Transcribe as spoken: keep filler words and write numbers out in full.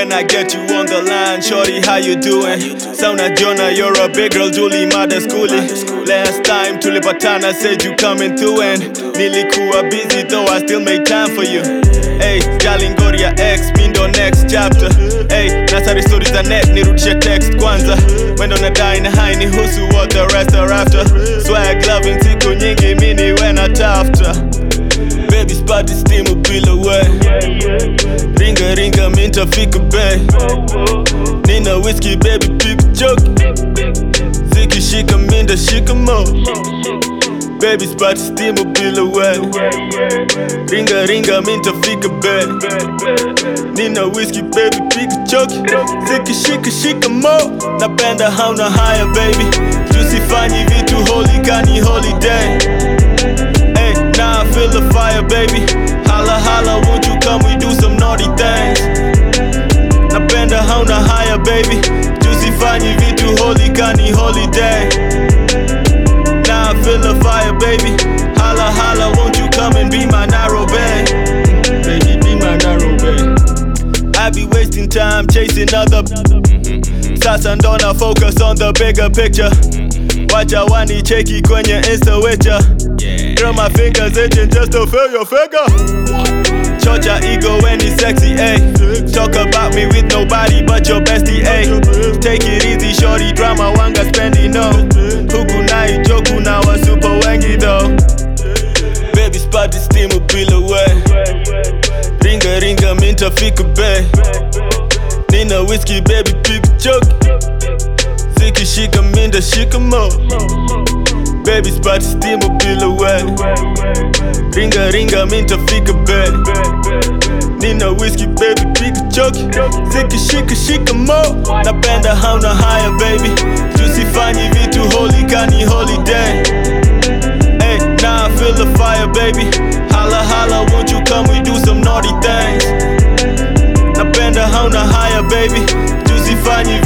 When I get you on the line, shorty, how you doing? Sauna Jonah, you're a big girl, Julie, mother schoolie. Last time, Tulipatana said you coming to end. Nilikuwa busy, though I still make time for you. Hey, Jalingoria X, Mindo next chapter. Hey, nasari stories za net, nirudishe text kwanza. Wendo na dine, haini husu, what the rest are after. Swag loving, siku nyingi, mini when I tafter. Baby spot is still mobile away. Ringa ringa, minta fika bay. Nina whiskey, baby, pick joke. Ziki shika, minda shika mo. Baby spot is still mobile away. Ringa ringa, minta fika bay. Nina whiskey, baby, pick joke. Ziki shika shika mo. Napenda hauna haya baby. Tusifanyi vitu holy kani holiday. Now I feel the fire, baby. Holla, holla, won't you come? We do some naughty things. Napenda hauna haya, baby. Tusifanyi vitu holy kani holiday. Now I feel the fire, baby. Holla, holla, won't you come and be my Nairobae? Baby, be my Nairobae. I be wasting time chasing other. Sasa ndona focus on the bigger picture. Wacha wani cheki kwenye Insta witcher. Girl, my fingers itching just to feel your finger. Chocha ego when it's sexy, ayy. Talk about me with nobody but your bestie, ayy. Take it easy, shorty, drama wanga spendi, no. Huku na ijoku na wa super wangi, though. Baby spot this team will peel away. Ringa ringa minta fika bay. Nina whiskey, baby, pick a joke. Ziki shika minda shika mo. Baby spot is still mobile away. Ringa ringa minta fika bay. Nina whiskey baby pick a joke. Ziki shika shika mo. Napenda hauna haya baby. Tusifanyi vitu holy kani holiday. Hey, now I feel the fire baby. Holla holla won't you come we do some naughty things. Napenda hauna haya baby. Tusifanyi